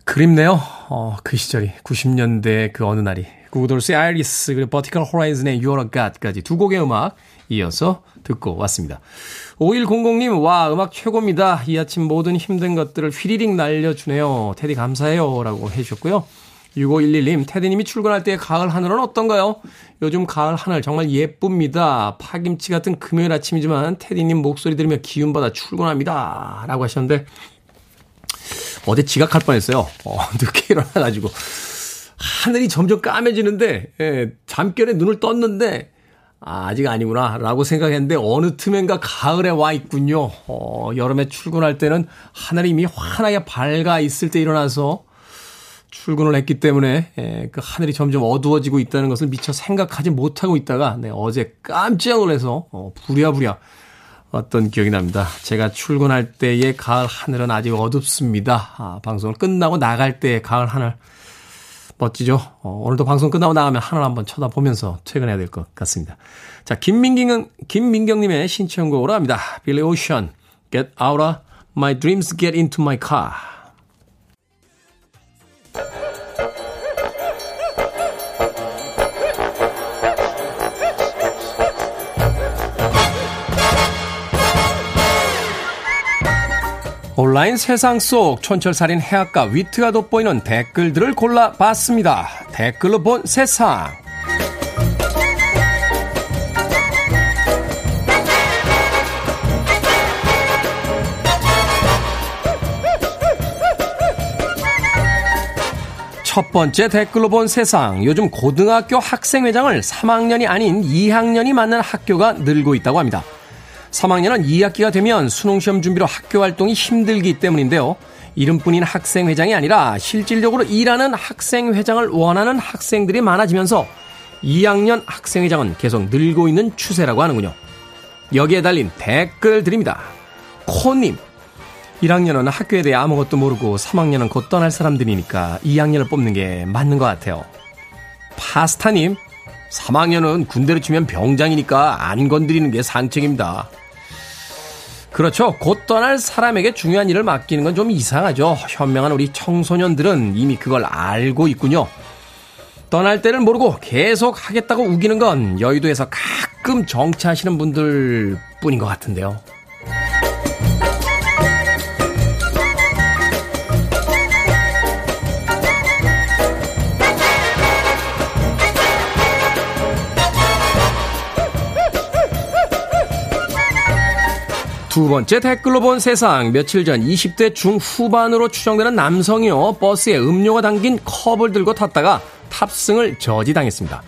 그립네요. 어, 그 시절이. 구십 년대 그 어느 날이. 구구돌스의 아이리스, 그리고 버티컬 호라이즌의 You're a God까지 두 곡의 음악 이어서 듣고 왔습니다. 오일공공님, 와, 음악 최고입니다. 이 아침 모든 힘든 것들을 휘리릭 날려주네요. 테디 감사해요. 라고 해주셨고요. 육오일일님, 테디님이 출근할 때의 가을 하늘은 어떤가요? 요즘 가을 하늘 정말 예쁩니다. 파김치 같은 금요일 아침이지만 테디님 목소리 들으며 기운받아 출근합니다. 라고 하셨는데, 어제 지각할 뻔했어요. 어, 늦게 일어나가지고. 하늘이 점점 까매지는데, 예, 잠결에 눈을 떴는데, 아, 아직 아니구나 라고 생각했는데 어느 틈엔가 가을에 와 있군요. 어, 여름에 출근할 때는 하늘이 이미 환하게 밝아 있을 때 일어나서 출근을 했기 때문에 예, 그 하늘이 점점 어두워지고 있다는 것을 미처 생각하지 못하고 있다가 네, 어제 깜짝 놀라서 어, 부랴부랴 어떤 기억이 납니다. 제가 출근할 때의 가을 하늘은 아직 어둡습니다. 아, 방송을 끝나고 나갈 때의 가을 하늘 멋지죠. 어, 오늘도 방송 끝나고 나가면 하늘 한번 쳐다보면서 퇴근해야 될 것 같습니다. 자, 김민경은 김민경님의 신청곡으로 합니다. Billy Ocean, Get Out of My Dreams, Get Into My Car. 온라인 세상 속 촌철살인 해학과 위트가 돋보이는 댓글들을 골라봤습니다. 댓글로 본 세상. 첫 번째 댓글로 본 세상. 요즘 고등학교 학생회장을 삼 학년이 아닌 이 학년이 맡는 학교가 늘고 있다고 합니다. 삼 학년은 이 학기가 되면 수능시험 준비로 학교 활동이 힘들기 때문인데요. 이름뿐인 학생회장이 아니라 실질적으로 일하는 학생회장을 원하는 학생들이 많아지면서 이 학년 학생회장은 계속 늘고 있는 추세라고 하는군요. 여기에 달린 댓글 드립니다. 코님, 일 학년은 학교에 대해 아무것도 모르고 삼 학년은 곧 떠날 사람들이니까 이 학년을 뽑는 게 맞는 것 같아요. 파스타님, 삼 학년은 군대로 치면 병장이니까 안 건드리는 게 상책입니다. 그렇죠. 곧 떠날 사람에게 중요한 일을 맡기는 건 좀 이상하죠. 현명한 우리 청소년들은 이미 그걸 알고 있군요. 떠날 때를 모르고 계속 하겠다고 우기는 건 여의도에서 가끔 정치하시는 분들 뿐인 것 같은데요. 두 번째 댓글로 본 세상. 며칠 전 이십 대 중후반으로 추정되는 남성이요, 버스에 음료가 담긴 컵을 들고 탔다가 탑승을 저지당했습니다.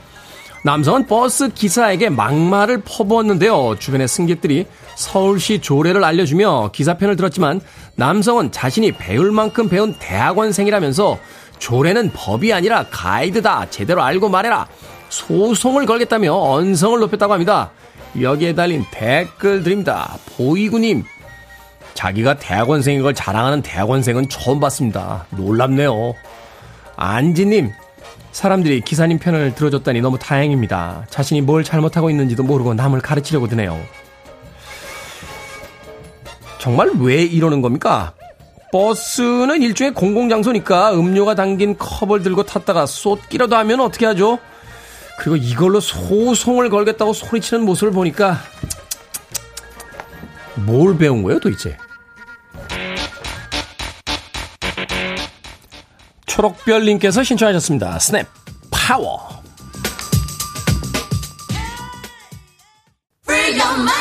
남성은 버스 기사에게 막말을 퍼부었는데요. 주변의 승객들이 서울시 조례를 알려주며 기사 편을 들었지만 남성은 자신이 배울 만큼 배운 대학원생이라면서 조례는 법이 아니라 가이드다, 제대로 알고 말해라, 소송을 걸겠다며 언성을 높였다고 합니다. 여기에 달린 댓글 드립니다. 보이구님, 자기가 대학원생인 걸 자랑하는 대학원생은 처음 봤습니다. 놀랍네요. 안지님, 사람들이 기사님 편을 들어줬다니 너무 다행입니다. 자신이 뭘 잘못하고 있는지도 모르고 남을 가르치려고 드네요. 정말 왜 이러는 겁니까? 버스는 일종의 공공장소니까 음료가 담긴 컵을 들고 탔다가 쏟기라도 하면 어떻게 하죠? 그리고 이걸로 소송을 걸겠다고 소리치는 모습을 보니까 뭘 배운 거예요 도대체? 초록별님께서 신청하셨습니다. 스냅 파워. 이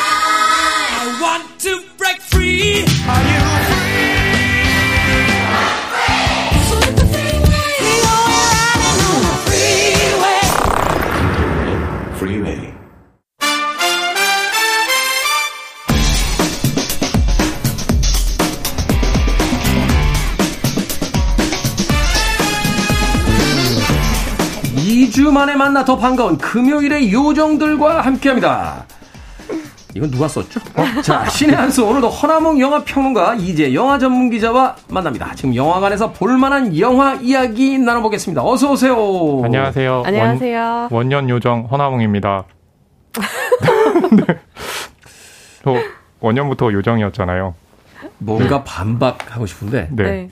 주 만에 만나 더 반가운 금요일의 요정들과 함께합니다. 이건 누가 썼죠? 어? 자, 신의 한 수. 오늘도 허남몽 영화평론가, 이제 영화전문기자와 만납니다. 지금 영화관에서 볼만한 영화 이야기 나눠보겠습니다. 어서 오세요. 안녕하세요. 안녕하세요. 원, 원년 요정 허남몽입니다. 네. 저 원년부터 요정이었잖아요. 뭔가 네. 반박하고 싶은데. 네. 네.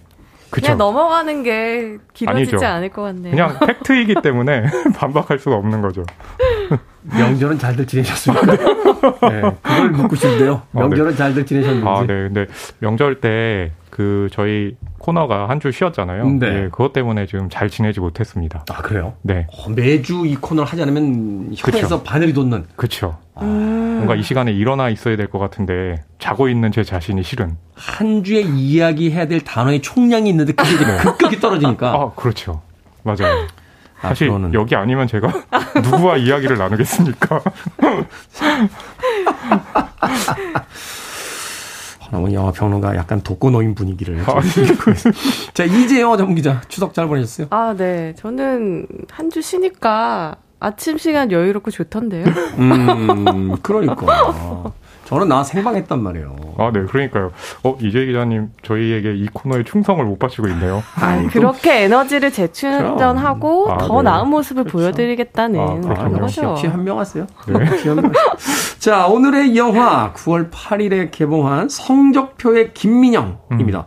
그쵸. 그냥 넘어가는 게 길어지지 아니죠. 않을 것 같네요. 그냥 팩트이기 때문에 반박할 수가 없는 거죠. 명절은 잘들 지내셨습니까? 네, 그걸 묻고 싶네요. 명절은 아, 네. 잘들 지내셨는지. 아, 네. 근데 명절 때 그 저희 코너가 한 주 쉬었잖아요. 네. 네. 그것 때문에 지금 잘 지내지 못했습니다. 아, 그래요? 네. 어, 매주 이 코너를 하지 않으면 혀에서 바늘이 돋는. 그렇죠. 아... 뭔가 이 시간에 일어나 있어야 될 것 같은데 자고 있는 제 자신이 싫은. 한 주에 이야기해야 될 단어의 총량이 있는데 그게 네. 급격히 떨어지니까. 아, 그렇죠. 맞아요. 사실 아, 여기 아니면 제가 누구와 이야기를 나누겠습니까? 허남몽 영화평론가 약간 독거노인 분위기를 아, 자, 이제 영화전문기자 추석 잘 보내셨어요? 아, 네. 저는 한 주 쉬니까 아침 시간 여유롭고 좋던데요. 음, 그러니까 저는 나 생방했단 말이에요. 아, 네, 그러니까요. 어, 이재희 기자님, 저희에게 이 코너에 충성을 못 바치고 있네요. 아, 그렇게 에너지를 재충전하고 아, 더 네. 나은 모습을 그렇죠. 보여드리겠다는 아, 그런 거죠. 역시 현명하세요. 네. 역시 현명하세요. 자, 오늘의 영화 구월 팔일에 개봉한 성적표의 김민영입니다. 음.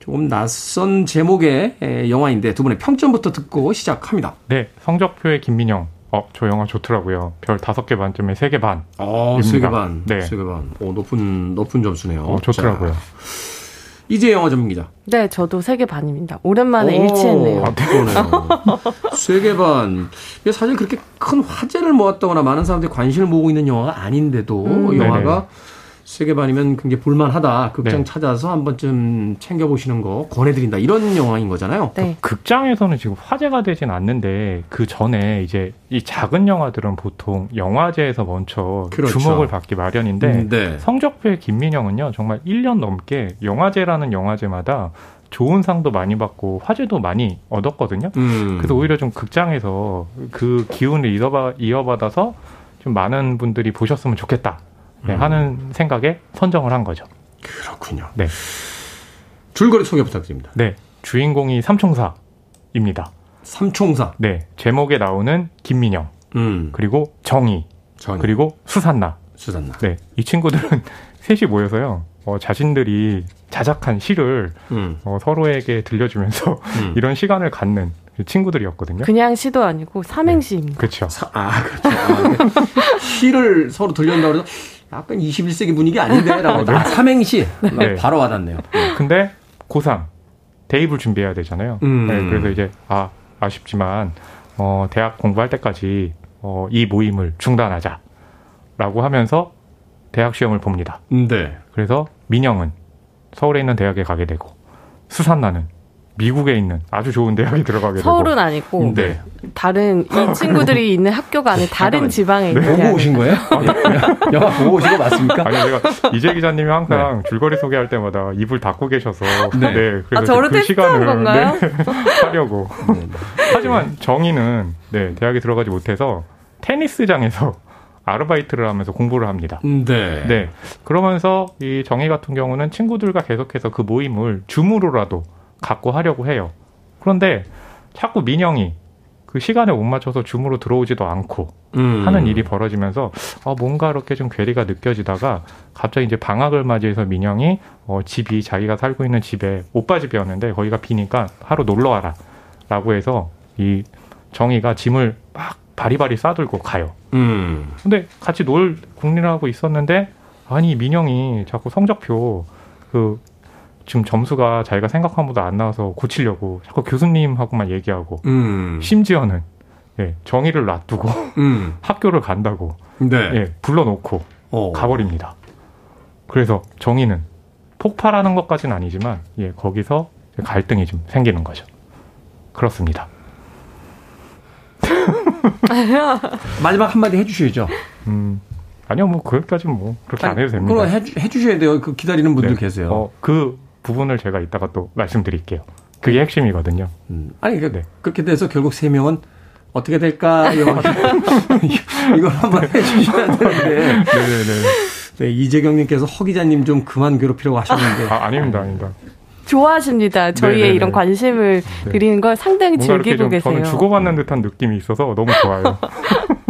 조금 낯선 제목의 영화인데 두 분의 평점부터 듣고 시작합니다. 네, 성적표의 김민영. 어, 저 영화 좋더라고요. 별 다섯 개 만점에 세 개 반. 어, 세 개 반. 네. 세 개 반. 오, 높은, 높은 점수네요. 어, 좋더라고요. 자, 이제 영화 전문기자. 네, 저도 세 개 반입니다. 오랜만에 오, 일치했네요. 아, 그러네요. 세 개 반. 사실 그렇게 큰 화제를 모았다거나 많은 사람들이 관심을 모으고 있는 영화가 아닌데도 음, 영화가 세 개 반이면 굉장히 볼만하다. 극장 네. 찾아서 한 번쯤 챙겨보시는 거 권해드린다. 이런 영화인 거잖아요. 네. 극장에서는 지금 화제가 되진 않는데 그 전에 이제 이 작은 영화들은 보통 영화제에서 먼저 그렇죠. 주목을 받기 마련인데 네. 성적표의 김민영은요. 정말 일 년 넘게 영화제라는 영화제마다 좋은 상도 많이 받고 화제도 많이 얻었거든요. 음. 그래서 오히려 좀 극장에서 그 기운을 이어받아서 좀 많은 분들이 보셨으면 좋겠다. 네, 하는 음. 생각에 선정을 한 거죠. 그렇군요. 네. 줄거리 소개 부탁드립니다. 네. 주인공이 삼총사입니다. 삼총사. 네. 제목에 나오는 김민영. 음. 그리고 정희. 정희. 그리고 수산나. 수산나. 네. 이 친구들은 셋이 모여서요. 어, 자신들이 자작한 시를 음. 어, 서로에게 들려주면서 음. 이런 시간을 갖는 친구들이었거든요. 그냥 시도 아니고 삼행시입니다. 네. 그렇죠. 아, 그렇죠. 아, 시를 서로 들려준다고 해서 약간 이십일 세기 분위기 아닌데? 라고. 네. 아, 삼행시. 네. 바로 와닿네요. 네. 근데 고삼 대입을 준비해야 되잖아요. 음. 네, 그래서 이제 아, 아쉽지만 어, 대학 공부할 때까지 어, 이 모임을 중단하자 라고 하면서 대학 시험을 봅니다. 네. 그래서 민영은 서울에 있는 대학에 가게 되고 수산나는 미국에 있는 아주 좋은 대학에 들어가게 서울은 되고. 아니고 네. 다른 이 친구들이 있는 학교가 아닌 다른 지방에 네. 있는. 보고 오신 거예요? 영화 보고 오신 거 맞습니까? 아니 제가 이재 기자님이 항상 네. 줄거리 소개할 때마다 입을 닫고 계셔서 네, 네. 그래서 아, 저를 그 시간을 건가요? 네. 하려고. 네. 하지만 정희는 네 대학에 들어가지 못해서 테니스장에서 아르바이트를 하면서 공부를 합니다. 네. 네. 그러면서 이 정희 같은 경우는 친구들과 계속해서 그 모임을 줌으로라도 갖고 하려고 해요. 그런데 자꾸 민영이 그 시간에 못 맞춰서 줌으로 들어오지도 않고 음. 하는 일이 벌어지면서 어, 뭔가 이렇게 좀 괴리가 느껴지다가 갑자기 이제 방학을 맞이해서 민영이 어, 집이 자기가 살고 있는 집에 오빠 집이었는데 거기가 비니까 하루 놀러 와라 라고 해서 이 정희가 짐을 막 바리바리 싸들고 가요. 음. 근데 같이 놀 궁리를 하고 있었는데 아니 민영이 자꾸 성적표 그 지금 점수가 자기가 생각한 것보다 안 나와서 고치려고 자꾸 교수님하고만 얘기하고 음. 심지어는 예, 정의를 놔두고 음. 학교를 간다고 네. 예, 불러놓고 어. 가버립니다. 그래서 정의는 폭발하는 것까지는 아니지만 예, 거기서 갈등이 좀 생기는 거죠. 그렇습니다. 마지막 한마디 해주셔야죠. 음. 아니요. 뭐 거기까지 뭐 그렇게 아니, 안 해도 됩니다. 그럼 해주, 해주셔야 돼요. 그 기다리는 분들 네. 계세요. 어, 그 부분을 제가 이따가 또 말씀드릴게요. 그게 핵심이거든요. 음. 아니 그, 네. 그렇게 돼서 결국 세 명은 어떻게 될까? 이걸 한번 해주셔야 되는데. 네네네. 네, 이재경님께서 허 기자님 좀 그만 괴롭히려고 하셨는데. 아, 아닙니다, 아닙니다. 좋아하십니다. 저희의 네네네. 이런 관심을 네. 드리는 걸 상당히 즐기고 좀, 계세요. 저는 주고받는 듯한 느낌이 있어서 너무 좋아요.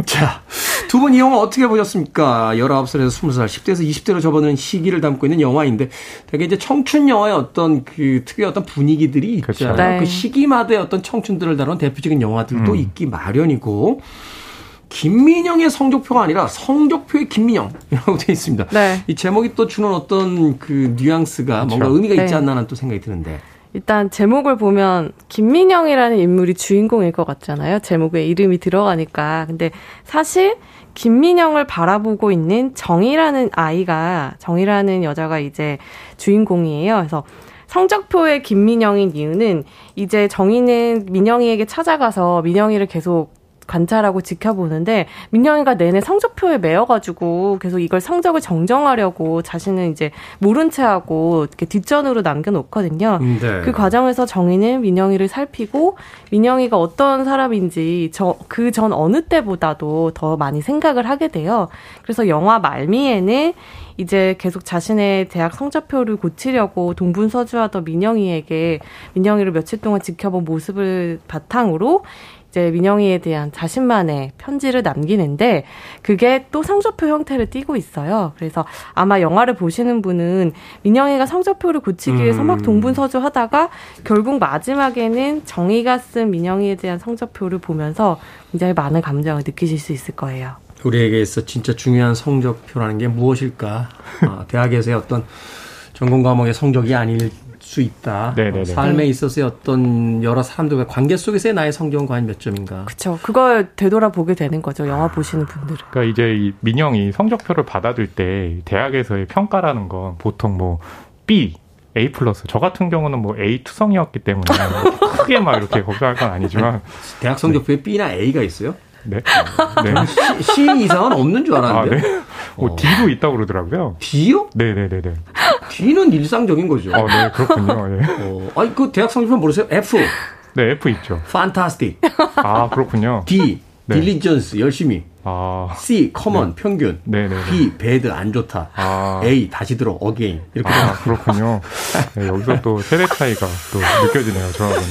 자, 두 분 이 영화 어떻게 보셨습니까? 열아홉 살에서 스무 살, 십 대에서 이십 대로 접어드는 시기를 담고 있는 영화인데 되게 이제 청춘 영화의 어떤 그 특유의 어떤 분위기들이 있잖아요. 그렇죠. 네. 그 시기마다의 어떤 청춘들을 다루는 대표적인 영화들도 음. 있기 마련이고 김민영의 성적표가 아니라 성적표의 김민영이라고 되어 있습니다. 네. 이 제목이 또 주는 어떤 그 뉘앙스가 그렇죠. 뭔가 의미가 있지 네. 않나라는 또 생각이 드는데 일단 제목을 보면 김민영이라는 인물이 주인공일 것 같잖아요. 제목에 이름이 들어가니까. 근데 사실 김민영을 바라보고 있는 정이라는 아이가 정이라는 여자가 이제 주인공이에요. 그래서 성적표의 김민영인 이유는 이제 정이는 민영이에게 찾아가서 민영이를 계속 관찰하고 지켜보는데 민영이가 내내 성적표에 매여가지고 계속 이걸 성적을 정정하려고 자신은 이제 모른 채 하고 이렇게 뒷전으로 남겨놓거든요. 네. 그 과정에서 정희는 민영이를 살피고 민영이가 어떤 사람인지 저, 그 전 어느 때보다도 더 많이 생각을 하게 돼요. 그래서 영화 말미에는 이제 계속 자신의 대학 성적표를 고치려고 동분서주하던 민영이에게 민영이를 며칠 동안 지켜본 모습을 바탕으로 이제 민영이에 대한 자신만의 편지를 남기는데 그게 또 성적표 형태를 띠고 있어요. 그래서 아마 영화를 보시는 분은 민영이가 성적표를 고치기 위해서 막 동분서주하다가 결국 마지막에는 정의가 쓴 민영이에 대한 성적표를 보면서 굉장히 많은 감정을 느끼실 수 있을 거예요. 우리에게 있어 진짜 중요한 성적표라는 게 무엇일까? 아, 대학에서의 어떤 전공 과목의 성적이 아닐 수 있다. 네네네. 삶에 있어서의 어떤 여러 사람들과 관계 속에서의 나의 성적은 과연 몇 점인가. 그렇죠. 그걸 되돌아보게 되는 거죠. 영화 보시는 분들은. 그러니까 이제 이 민영이 성적표를 받아들 때 대학에서의 평가라는 건 보통 뭐 B, A 플러스. 저 같은 경우는 뭐 A 투성이었기 때문에 크게 막 이렇게 걱정할 건 아니지만 대학 성적표에 네. B나 A가 있어요? 네. 네. C, C 이상은 없는 줄 알았는데. 아, 네. 어, 어. D도 있다고 그러더라고요. D요? 네네네네. D는 일상적인 거죠. 어, 네, 그렇군요. 네. 어, 아니, 그 대학 성적표 모르세요? F. 네, F 있죠. Fantastic. 아, 그렇군요. D. 네. Diligence, 열심히. 아. C. Common, 네. 평균. 네네네. B. Bad, 안 좋다. 아. A. 다시 들어, again. 이렇게. 아, 그렇군요. 네, 여기서 또 세대 차이가 또 느껴지네요, 저하고는.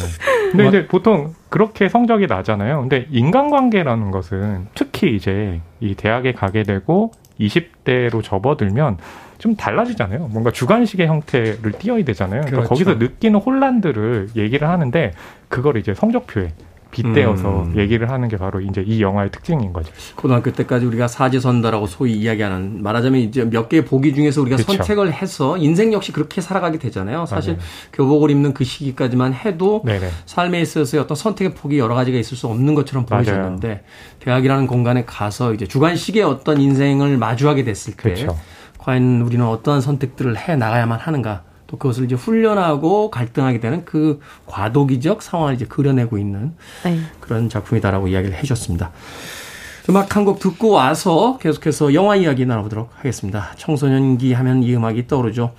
근데 이제 보통 그렇게 성적이 나잖아요. 근데 인간관계라는 것은 특히 이제 이 대학에 가게 되고 이십 대로 접어들면 좀 달라지잖아요. 뭔가 주관식의 형태를 띄어야 되잖아요. 그렇죠. 그러니까 거기서 느끼는 혼란들을 얘기를 하는데 그걸 이제 성적표에 빗대어서 음. 얘기를 하는 게 바로 이제 이 영화의 특징인 거죠. 고등학교 때까지 우리가 사지선다라고 소위 이야기하는 말하자면 이제 몇 개의 보기 중에서 우리가 그쵸. 선택을 해서 인생 역시 그렇게 살아가게 되잖아요. 사실 아, 교복을 입는 그 시기까지만 해도 네네. 삶에 있어서의 어떤 선택의 폭이 여러 가지가 있을 수 없는 것처럼 보이셨는데 맞아요. 대학이라는 공간에 가서 이제 주관식의 어떤 인생을 마주하게 됐을 때 그쵸. 과연 우리는 어떠한 선택들을 해 나가야만 하는가. 또 그것을 이제 훈련하고 갈등하게 되는 그 과도기적 상황을 이제 그려내고 있는 네. 그런 작품이다라고 이야기를 해주셨습니다. 음악 한 곡 듣고 와서 계속해서 영화 이야기 나눠보도록 하겠습니다. 청소년기 하면 이 음악이 떠오르죠.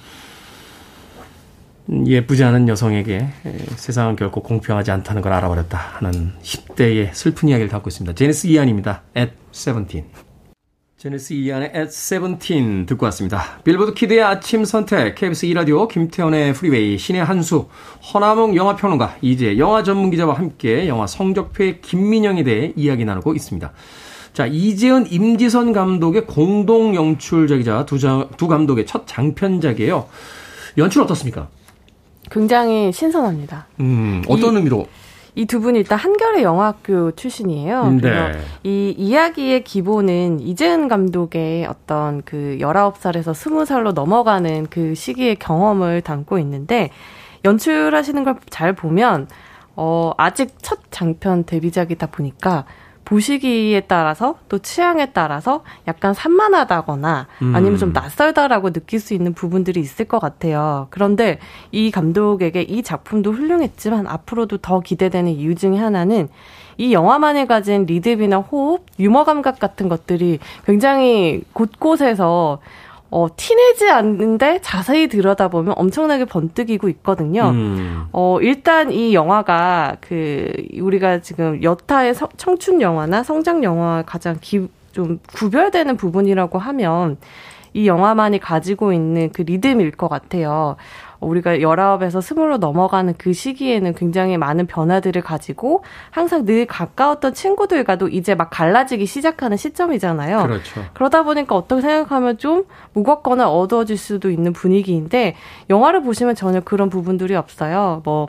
예쁘지 않은 여성에게 세상은 결코 공평하지 않다는 걸 알아버렸다 하는 십 대의 슬픈 이야기를 담고 있습니다. 제니스 이안입니다. At 세븐틴. 제니스 이안의 At 세븐틴 듣고 왔습니다. 빌보드 키드의 아침 선택, 케이비에스 투 라디오, 김태원의 프리웨이, 신의 한수, 허남웅 영화평론가, 이제 영화 전문기자와 함께 영화 성적표의 김민영에 대해 이야기 나누고 있습니다. 자, 이재은, 임지선 감독의 공동 연출작이자 두, 자, 두 감독의 첫 장편작이에요. 연출 어떻습니까? 굉장히 신선합니다. 음, 어떤 이... 의미로? 이 두 분이 일단 한겨레 영화학교 출신이에요. 네. 그래서 이 이야기의 기본은 이재은 감독의 어떤 그 열아홉 살에서 스무 살로 넘어가는 그 시기의 경험을 담고 있는데 연출하시는 걸 잘 보면 어, 아직 첫 장편 데뷔작이다 보니까 보시기에 따라서 또 취향에 따라서 약간 산만하다거나 아니면 좀 낯설다라고 느낄 수 있는 부분들이 있을 것 같아요. 그런데 이 감독에게 이 작품도 훌륭했지만 앞으로도 더 기대되는 이유 중에 하나는 이 영화만이 가진 리듬이나 호흡, 유머 감각 같은 것들이 굉장히 곳곳에서 어, 티내지 않는데 자세히 들여다보면 엄청나게 번뜩이고 있거든요. 음. 어, 일단 이 영화가 그, 우리가 지금 여타의 서, 청춘 영화나 성장 영화와 가장 기, 좀 구별되는 부분이라고 하면 이 영화만이 가지고 있는 그 리듬일 것 같아요. 우리가 열아홉에서 스물로 넘어가는 그 시기에는 굉장히 많은 변화들을 가지고 항상 늘 가까웠던 친구들과도 이제 막 갈라지기 시작하는 시점이잖아요. 그렇죠. 그러다 보니까 어떻게 생각하면 좀 무겁거나 어두워질 수도 있는 분위기인데 영화를 보시면 전혀 그런 부분들이 없어요. 뭐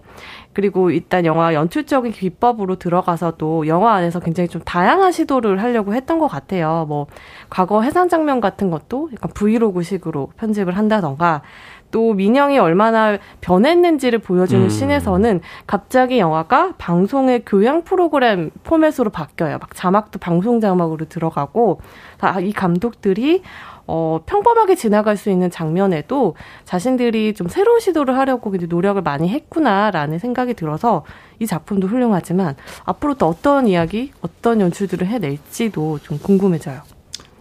그리고 일단 영화 연출적인 기법으로 들어가서도 영화 안에서 굉장히 좀 다양한 시도를 하려고 했던 것 같아요. 뭐 과거 해산 장면 같은 것도 약간 브이로그식으로 편집을 한다던가 또 민영이 얼마나 변했는지를 보여주는 음. 씬에서는 갑자기 영화가 방송의 교양 프로그램 포맷으로 바뀌어요. 막 자막도 방송 자막으로 들어가고 다 이 감독들이 어, 평범하게 지나갈 수 있는 장면에도 자신들이 좀 새로운 시도를 하려고 노력을 많이 했구나라는 생각이 들어서 이 작품도 훌륭하지만 앞으로 또 어떤 이야기, 어떤 연출들을 해낼지도 좀 궁금해져요.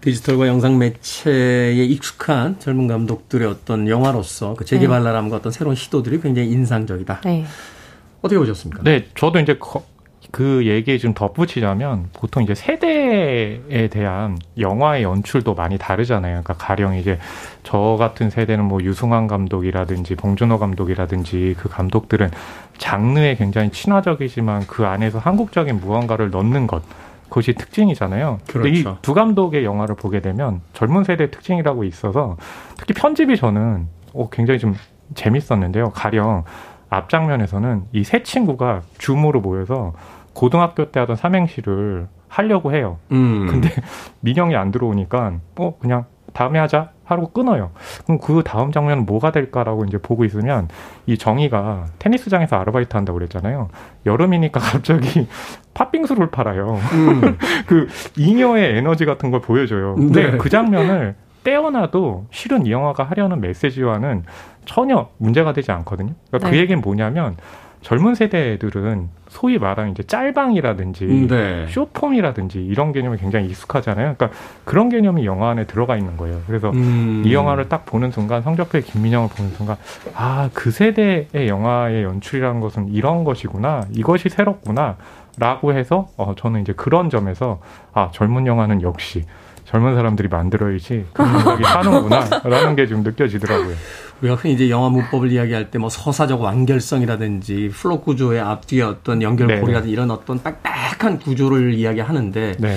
디지털과 영상 매체에 익숙한 젊은 감독들의 어떤 영화로서 그 재개발랄함과 네. 어떤 새로운 시도들이 굉장히 인상적이다. 네. 어떻게 보셨습니까? 네, 저도 이제 그 얘기에 좀 덧붙이자면 보통 이제 세대에 대한 영화의 연출도 많이 다르잖아요. 그러니까 가령 이제 저 같은 세대는 뭐 유승환 감독이라든지 봉준호 감독이라든지 그 감독들은 장르에 굉장히 친화적이지만 그 안에서 한국적인 무언가를 넣는 것. 그것이 특징이잖아요. 그렇죠. 이 두 감독의 영화를 보게 되면 젊은 세대의 특징이라고 있어서 특히 편집이 저는 어, 굉장히 좀 재밌었는데요. 가령 앞장면에서는 이 세 친구가 줌으로 모여서 고등학교 때 하던 삼행시를 하려고 해요. 음. 근데 민영이 안 들어오니까 어 그냥 다음에 하자 하고 끊어요. 그럼 그 다음 장면은 뭐가 될까라고 이제 보고 있으면 이 정의가 테니스장에서 아르바이트 한다고 그랬잖아요. 여름이니까 갑자기 팥빙수를 팔아요. 음. 그 잉여의 에너지 같은 걸 보여줘요. 근데 네. 그 장면을 떼어놔도 실은 이 영화가 하려는 메시지와는 전혀 문제가 되지 않거든요. 그러니까 네. 그 얘기는 뭐냐면 젊은 세대들은 소위 말하는 이제 짤방이라든지 네. 쇼폼이라든지 이런 개념이 굉장히 익숙하잖아요. 그러니까 그런 개념이 영화 안에 들어가 있는 거예요. 그래서 음. 이 영화를 딱 보는 순간, 성적표의 김민영을 보는 순간 아, 그 세대의 영화의 연출이라는 것은 이런 것이구나. 이것이 새롭구나. 라고 해서 어, 저는 이제 그런 점에서 아, 젊은 영화는 역시 젊은 사람들이 만들어야지 그 생각이 사는구나 라는 게 좀 느껴지더라고요. 우리가 흔히 이제 영화 문법을 이야기할 때 뭐 서사적 완결성이라든지 플롯 구조의 앞뒤에 어떤 연결고리라든지 이런 어떤 딱딱한 구조를 이야기하는데 네네.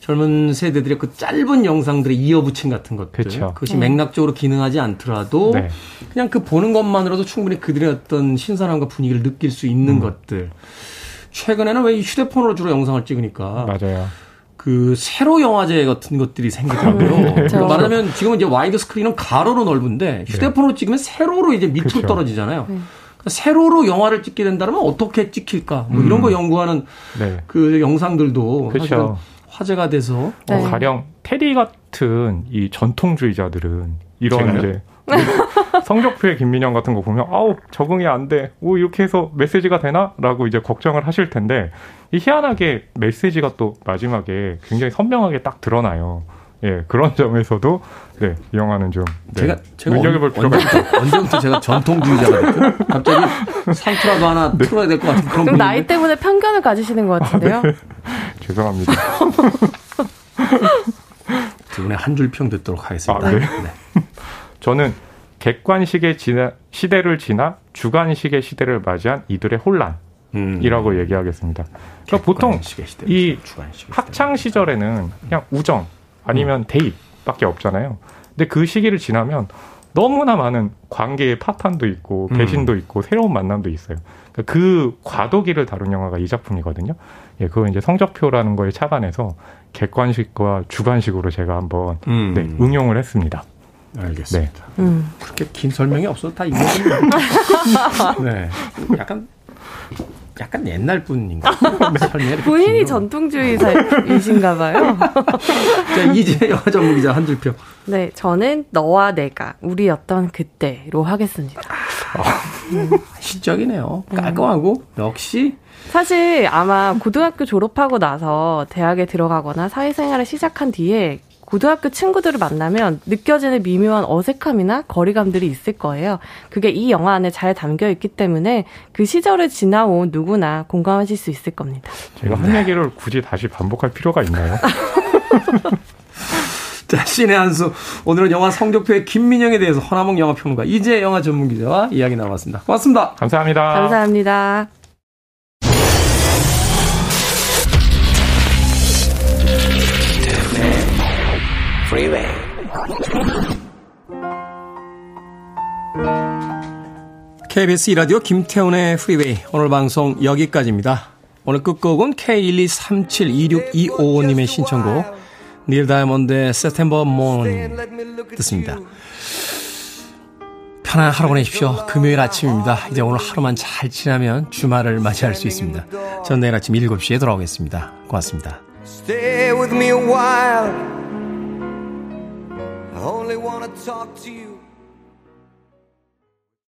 젊은 세대들의 그 짧은 영상들의 이어붙임 같은 것들 그쵸. 그것이 음. 맥락적으로 기능하지 않더라도 네. 그냥 그 보는 것만으로도 충분히 그들의 어떤 신선함과 분위기를 느낄 수 있는 음. 것들. 최근에는 왜 이 휴대폰으로 주로 영상을 찍으니까 맞아요. 그 세로 영화제 같은 것들이 생기더라고요. 그렇죠. 말하자면 지금 이제 와이드 스크린은 가로로 넓은데 휴대폰으로 네. 찍으면 세로로 이제 밑으로 그렇죠. 떨어지잖아요. 네. 그러니까 세로로 영화를 찍게 된다면 어떻게 찍힐까? 뭐 음. 이런 거 연구하는 네. 그 영상들도 그렇죠. 화제가 돼서 네. 어, 가령 테디 같은 이 전통주의자들은 이런 제가요? 이제 성적표의 김민영 같은 거 보면 아우 적응이 안 돼. 오 이렇게 해서 메시지가 되나라고 이제 걱정을 하실 텐데 이 희한하게 메시지가 또 마지막에 굉장히 선명하게 딱 드러나요. 예 그런 점에서도 네 이 영화는 좀 네, 제가 제가 눈여겨볼 필요가 있죠. 언제부터 제가 전통주의자가 됐죠? 갑자기 상투라도 하나 네. 틀어야 될 것 같은 그런. 그럼 나이 때문에 편견을 가지시는 것 같은데요? 아, 네. 죄송합니다. 두 분의 한 줄 평 듣도록 하겠습니다. 아, 네. 네. 저는 객관식의 지나, 시대를 지나 주관식의 시대를 맞이한 이들의 혼란이라고 음. 얘기하겠습니다. 그러니까 보통 이 학창 시절에는 그냥 우정 아니면 음. 대입밖에 없잖아요. 근데 그 시기를 지나면 너무나 많은 관계의 파탄도 있고 배신도 음. 있고 새로운 만남도 있어요. 그러니까 그 과도기를 다룬 영화가 이 작품이거든요. 예, 그거 이제 성적표라는 거에 착안해서 객관식과 주관식으로 제가 한번 음. 네, 응용을 했습니다. 알겠습니다. 네. 음. 그렇게 긴 설명이 없어도 다 이해됩니다. 네. 약간 약간 옛날 분인가? 본인이 전통주의자이신가 봐요. 자, 이제 영화 전문 기자 한 줄 평. 네, 저는 너와 내가 우리였던 그때로 하겠습니다. 시적이네요. 음. 깔끔하고 역시. 사실 아마 고등학교 졸업하고 나서 대학에 들어가거나 사회생활을 시작한 뒤에 고등학교 친구들을 만나면 느껴지는 미묘한 어색함이나 거리감들이 있을 거예요. 그게 이 영화 안에 잘 담겨 있기 때문에 그 시절을 지나온 누구나 공감하실 수 있을 겁니다. 제가 한 얘기를 굳이 다시 반복할 필요가 있나요? 자, 신의 한 수. 오늘은 영화 성적표의 김민영에 대해서 허남몽 영화평론가 이제 영화 전문 기자와 이야기 나눠봤습니다. 고맙습니다. 감사합니다. 감사합니다. 케이비에스 이 라디오 김태훈의 프리웨이 오늘 방송 여기까지입니다. 오늘 끝곡은 케이 일이삼칠이육이오오님의 신청곡 닐 다이아몬드의 September Morning 듣습니다. 편안한 하루 보내십시오. 금요일 아침입니다. 이제 오늘 하루만 잘 지나면 주말을 맞이할 수 있습니다. 전 내일 아침 일곱 시에 돌아오겠습니다. 고맙습니다. Stay with me a while. I only want to talk to you.